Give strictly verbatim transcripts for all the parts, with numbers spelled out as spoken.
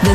The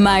My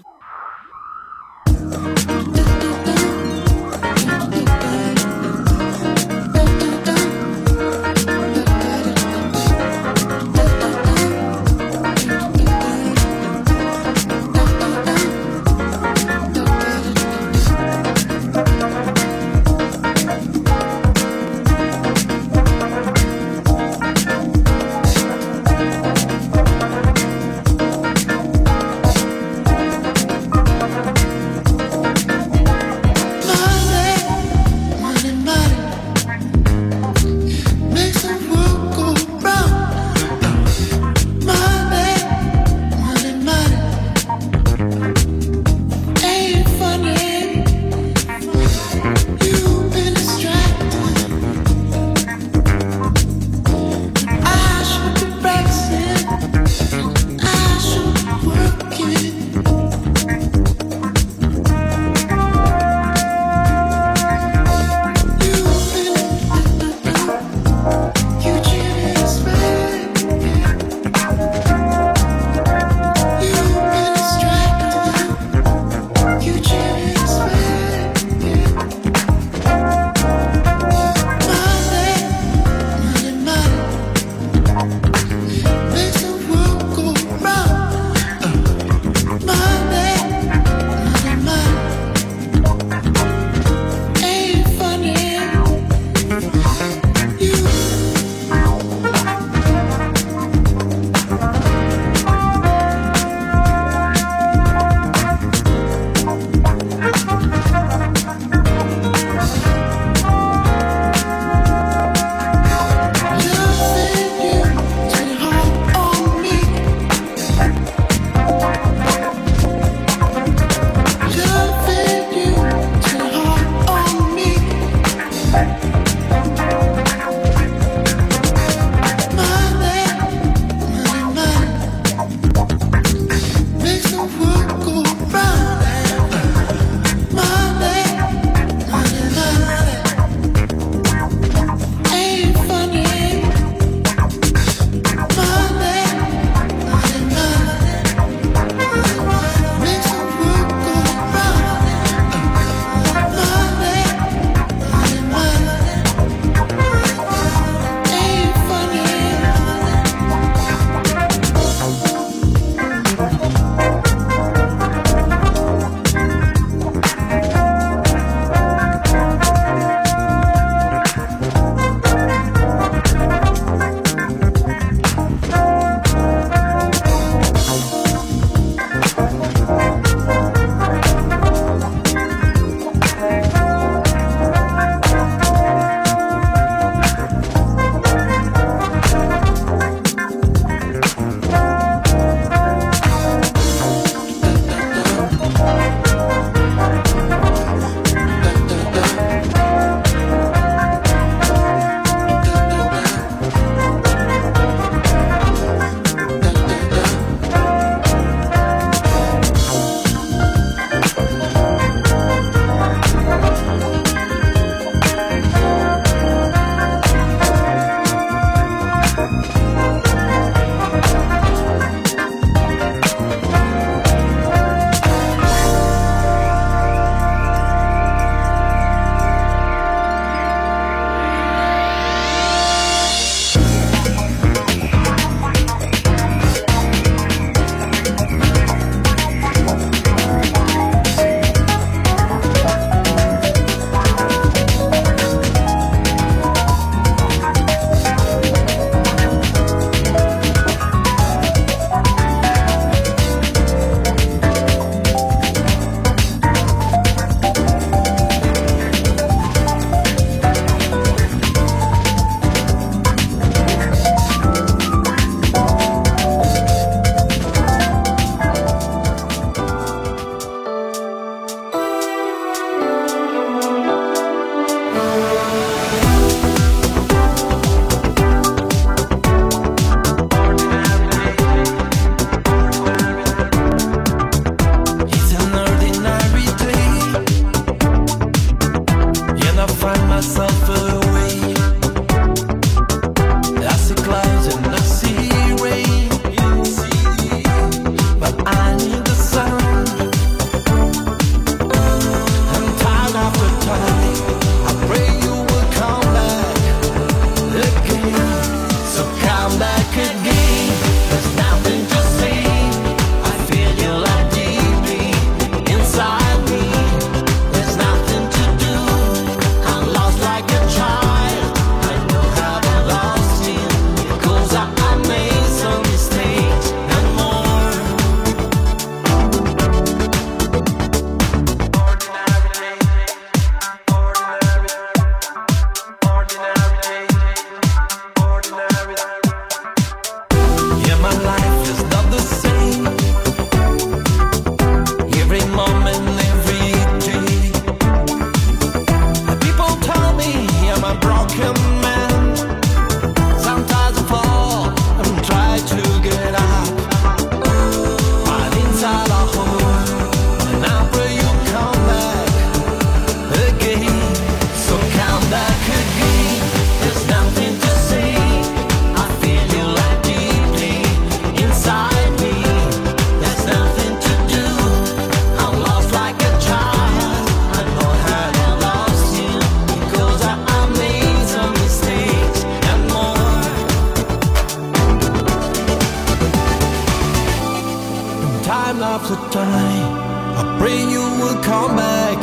time. I pray you will come back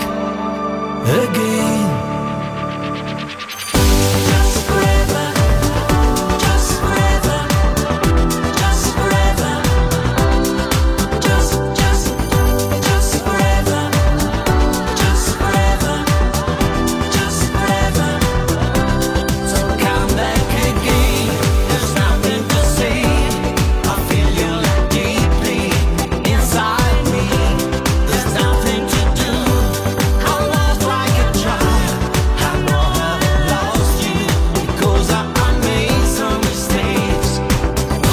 again. Just forever, just forever, just forever, just, just, just forever, just forever, just forever. So come back again. There's nothing to say. I feel you like deeply inside me. There's nothing to do. I'm lost like a child. I know I've lost you because I, I made some mistakes. Oh,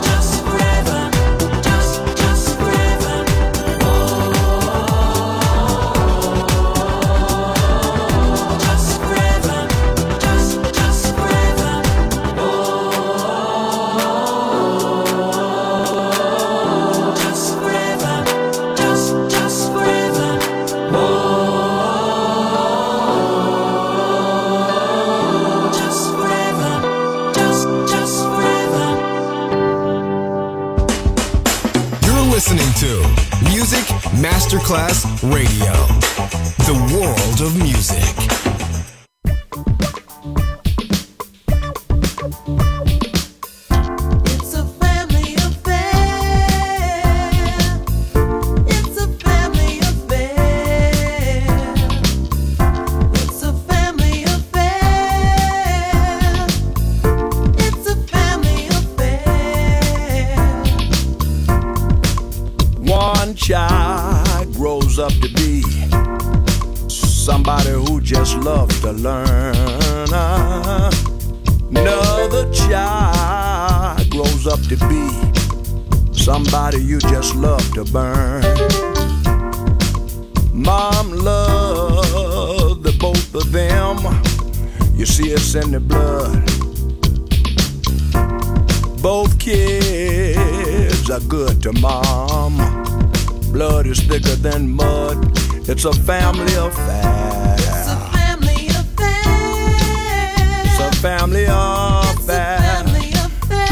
just forever, just, just forever. Oh, just forever, just, just forever. Just forever, just, just forever. Oh, just forever, just, just forever. You're listening to Music Masterclass Radio, the world of music. It's a family affair. It's a family affair. It's a family affair. It's a family affair. One child grows up to be somebody who just loves to learn. Another child grows up to be somebody you just love to burn. Mom loved the both of them. You see it's in the blood. Both kids are good to mom. Blood is thicker than mud. It's a family affair. It's a family affair. It's a family affair. Family affair.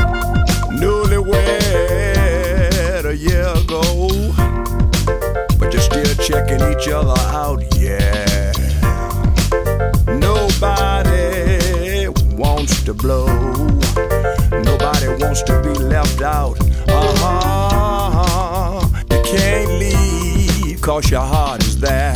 Family affair. Newlywed a year ago, but you're still checking each other out, yeah. Nobody wants to blow. Nobody wants to be left out. Uh-huh. You can't leave cause your heart is there,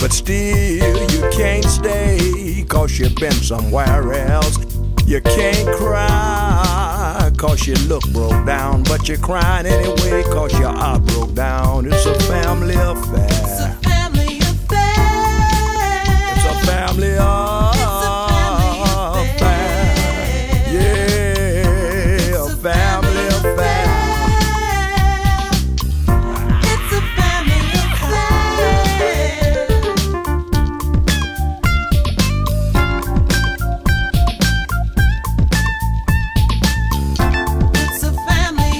but still you can't stay cause you've been somewhere else. You can't cry cause you look broke down, but you're crying anyway cause your eye broke down. It's a family It's a affair. family affair. It's a family affair. Yeah, a family affair. It's a family affair. It's a family affair. It's a family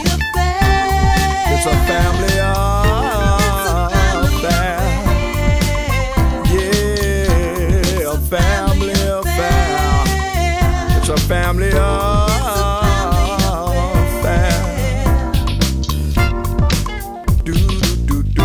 affair. Yeah, a family affair. It's a family affair. Do do do do.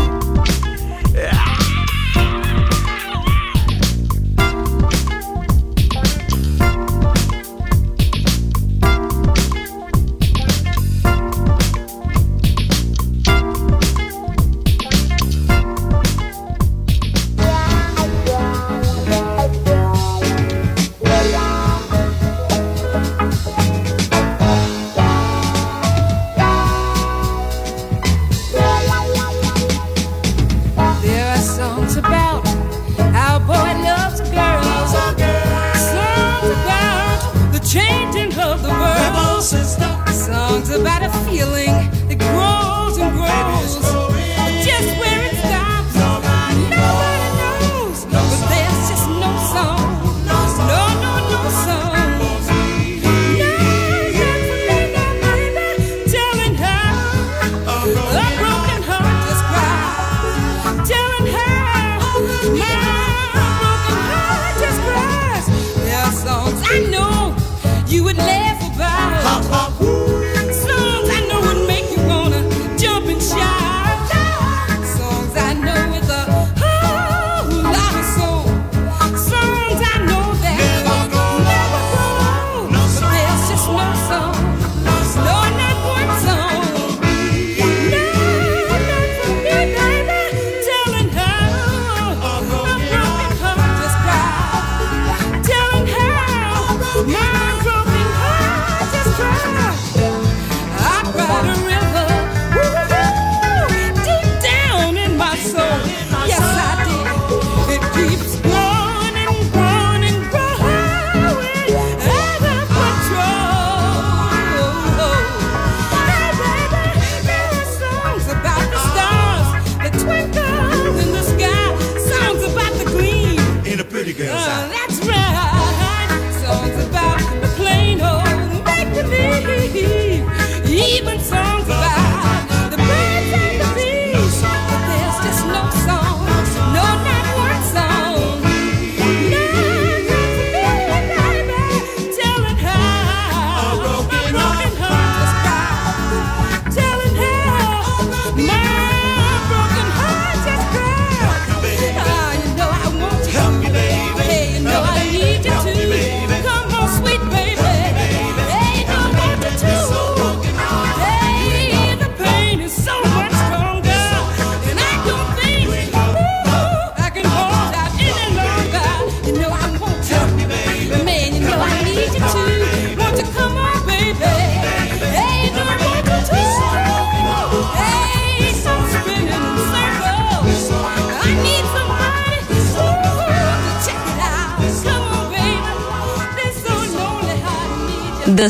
The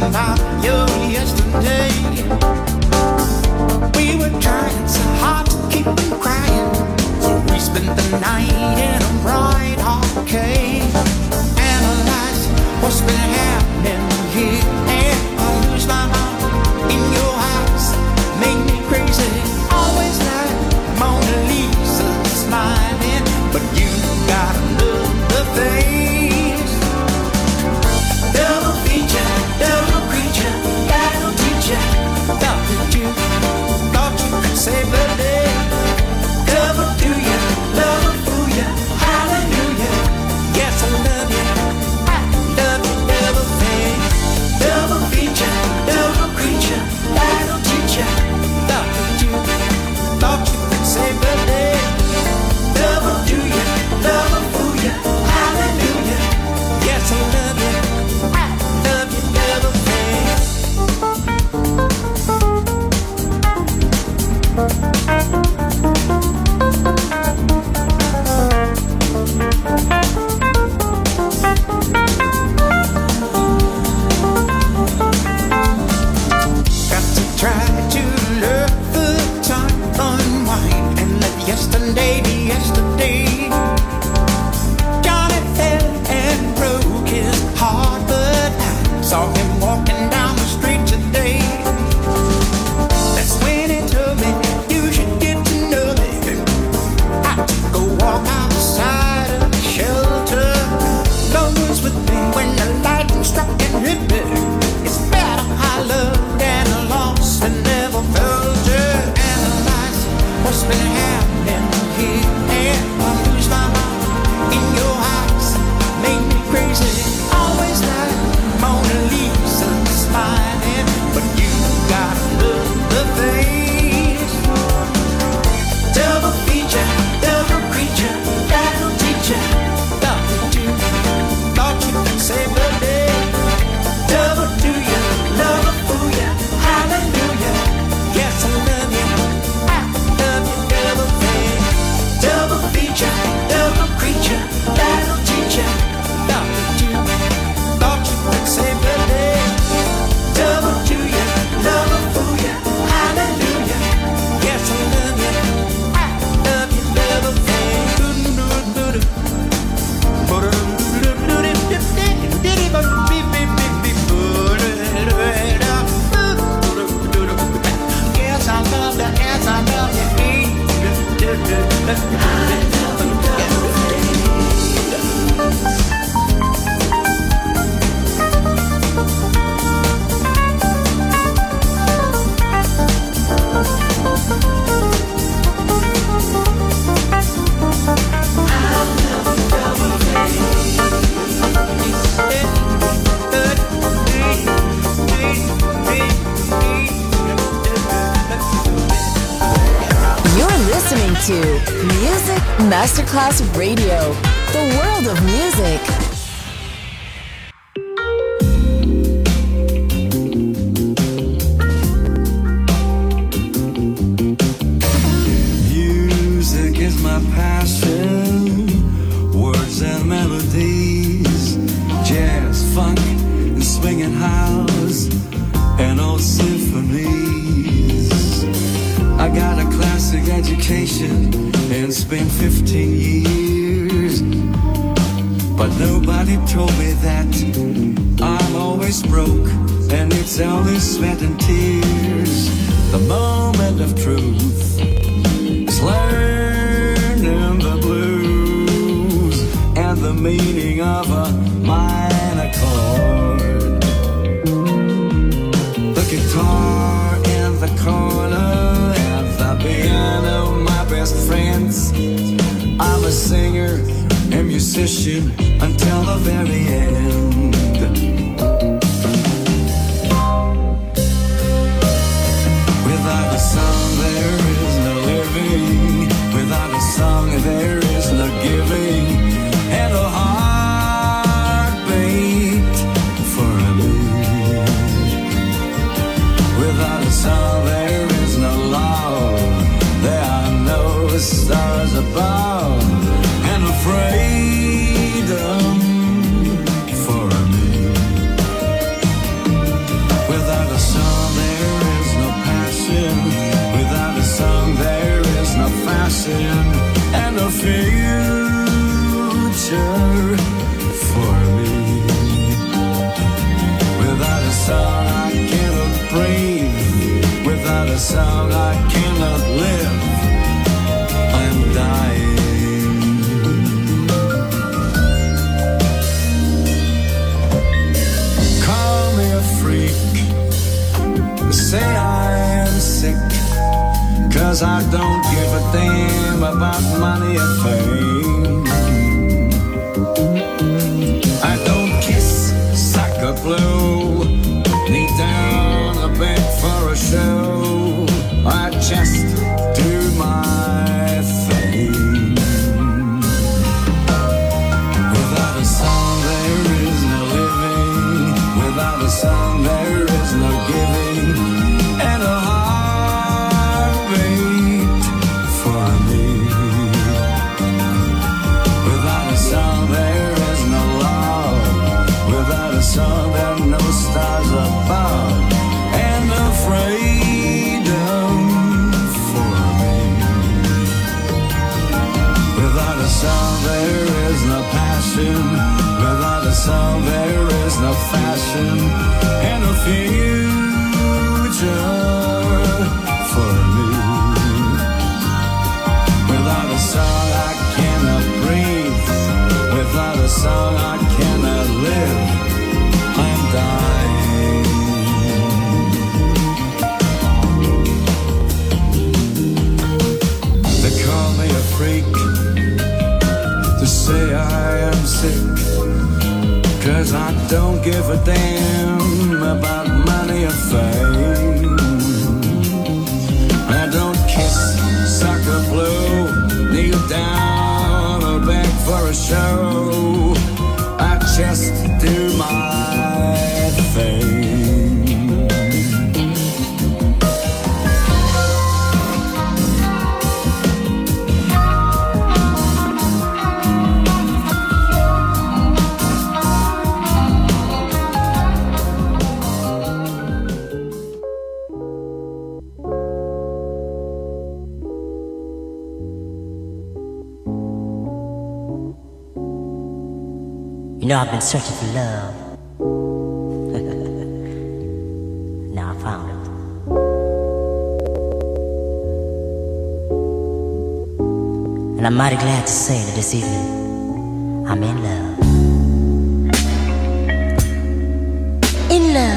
About your yesterday, we Music Masterclass Radio, the world of music. Music is my passion, words and melodies, jazz, funk, and swinging house, and old symphonies. I got a classic education and spent fifteen years, but nobody told me that I'm always broke and it's only sweat and tears. The moment of truth is learning the blues and the meaning of a minor chord. The guitar in the corner and the piano, my best friends. I'm a singer and musician until the very end. Without a song there is no living, without a song there is no giving, and a heartbeat for a living. Without a song there is no love, there are no stars above, and a freedom for a me. Without a song there is no passion, without this out, I cannot live, I am dying. Call me a freak, say I am sick, 'cause I don't give a damn about money or fame. I don't kiss sucker blue, knee down a bed for a show, I just do my thing. Without a song there is no living, without a song there is no giving, and a heartbeat for me. Without a song there is no love, without a song there are no stars above, and no freedom for me. Without a song there is no passion, without a song there is no fashion, and no future for me. Without a song I cannot breathe, without a song I cannot live, I'm dying. Call me a freak to say I am sick, 'cause I don't give a damn about money or fame. I don't kiss sucker blue, kneel down or beg for a show, I just do my thing. You know, I've been searching for love. Now I found it. And I'm mighty glad to say that this evening I'm in love. In love. Mm-hmm.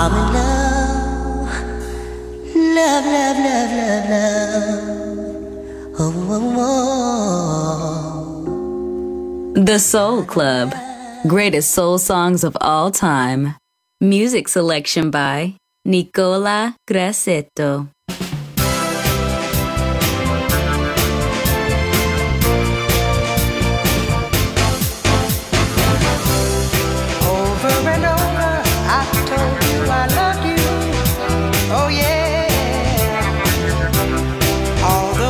I'm in love. The Soul Club. Greatest soul songs of all time. Music selection by Nicola Grassetto. All the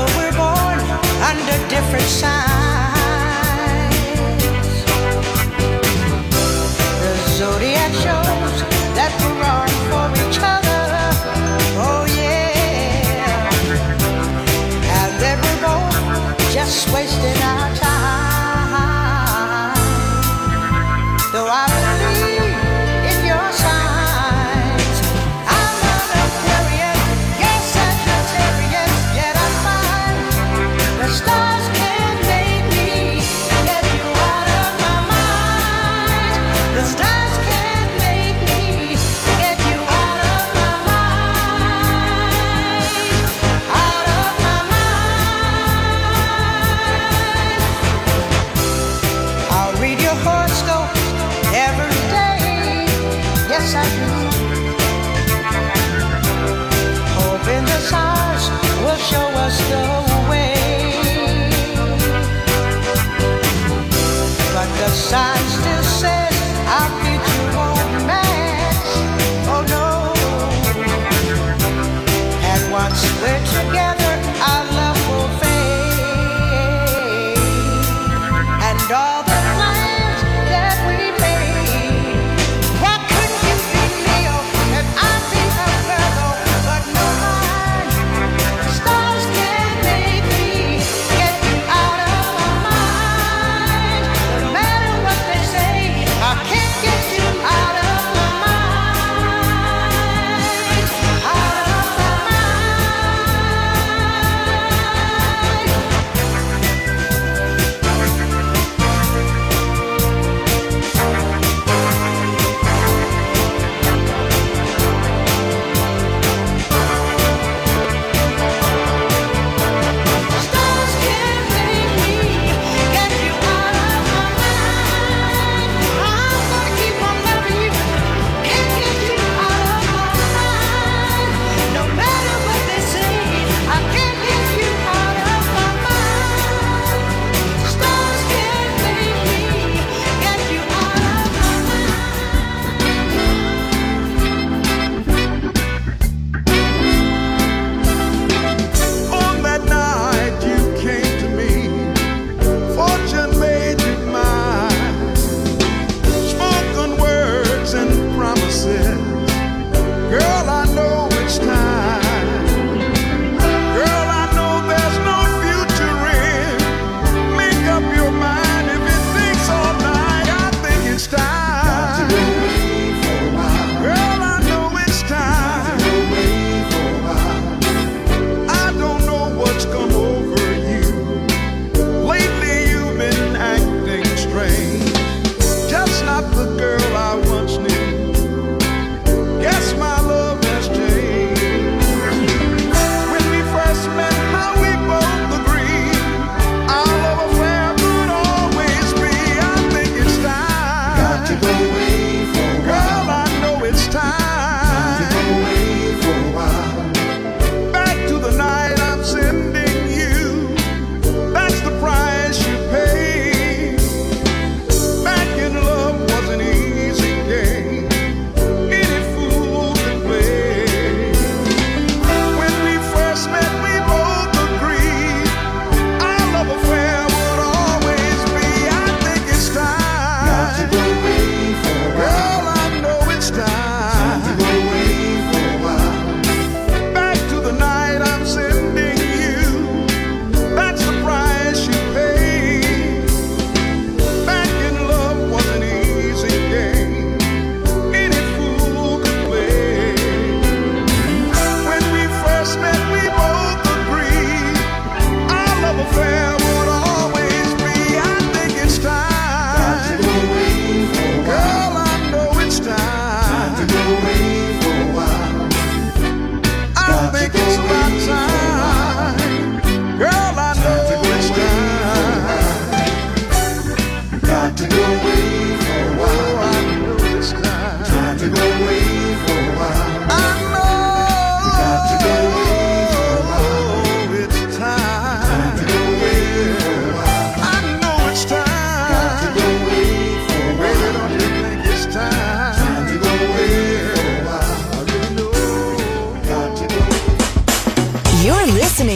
plans that we made, why couldn't you be me?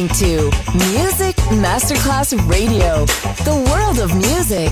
listening to Music Masterclass Radio, the world of music.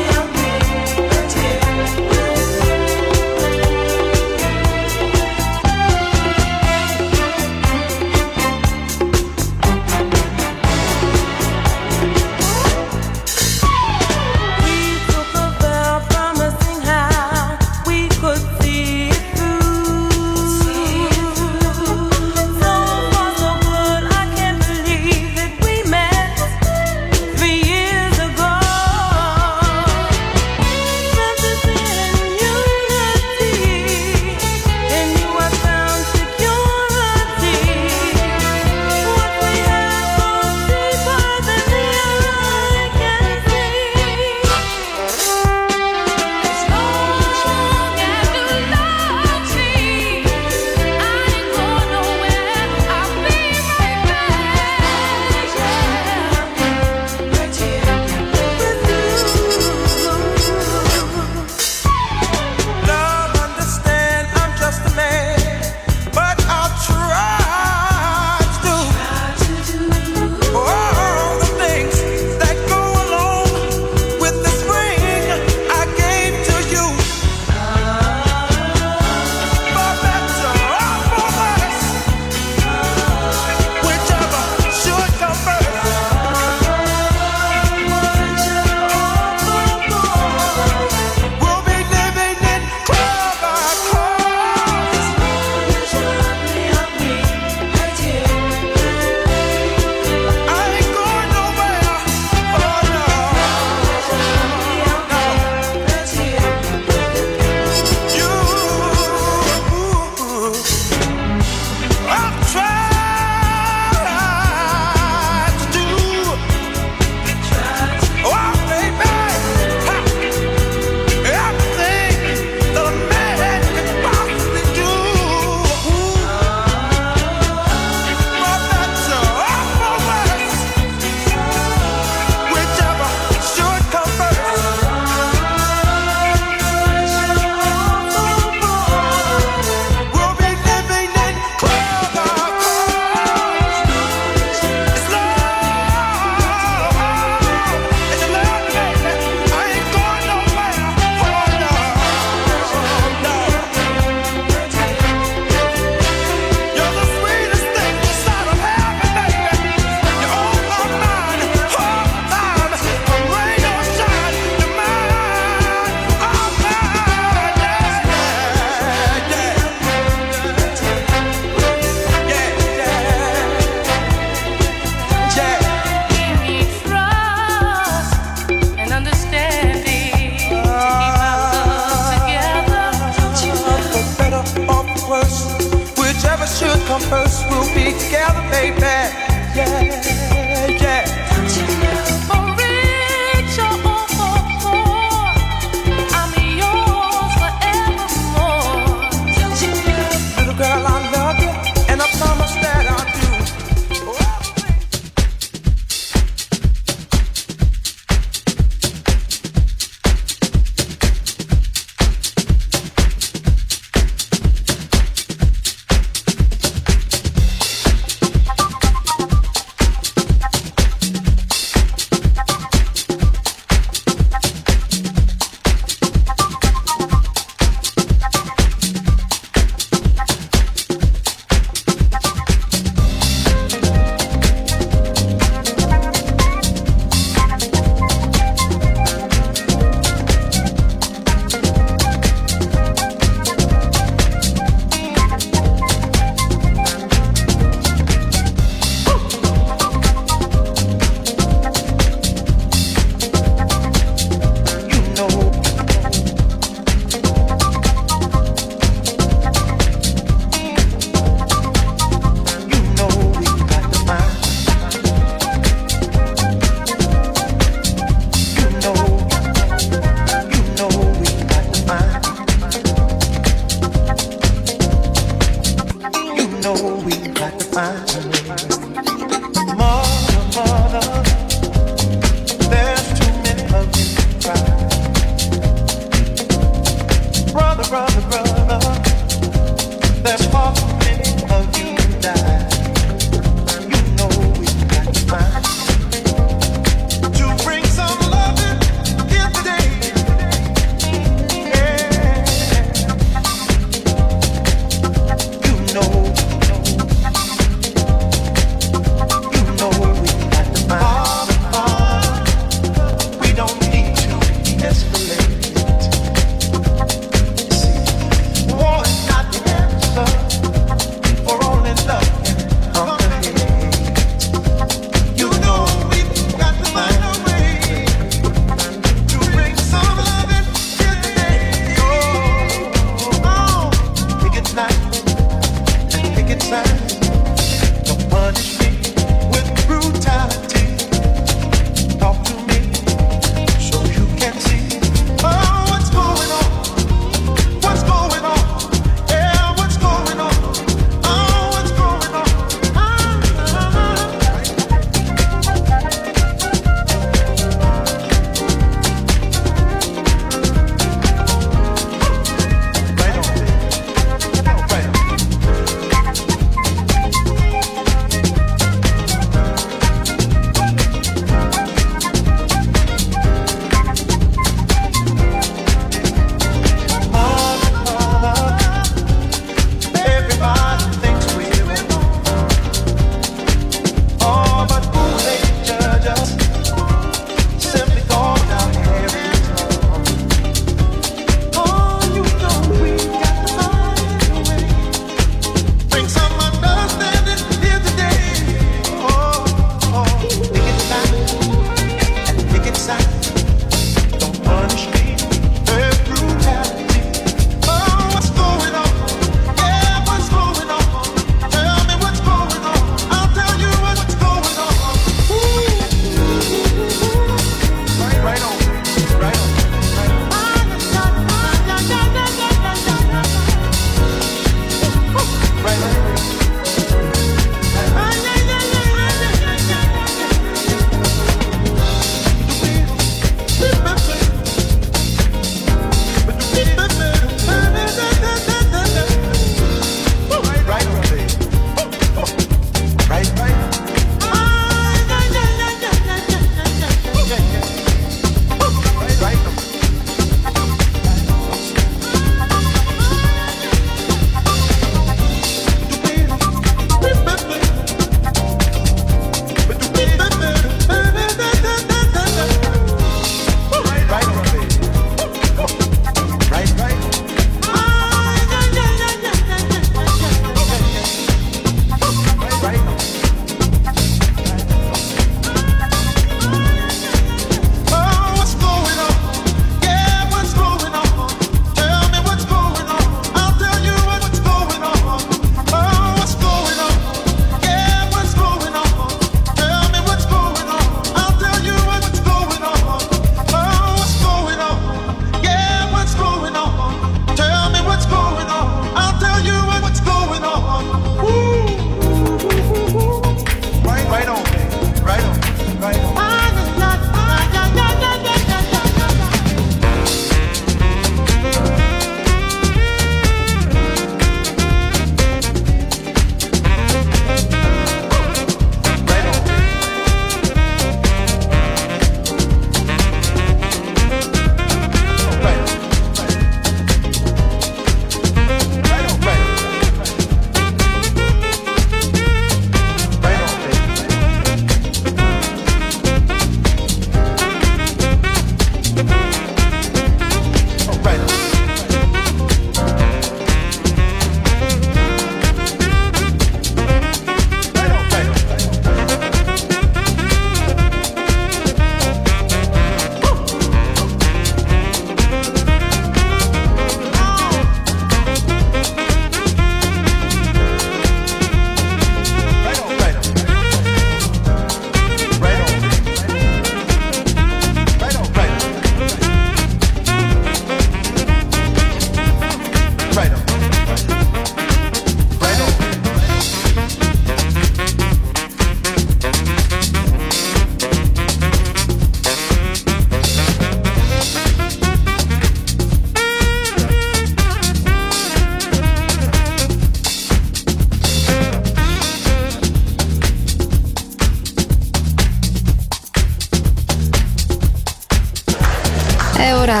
È ora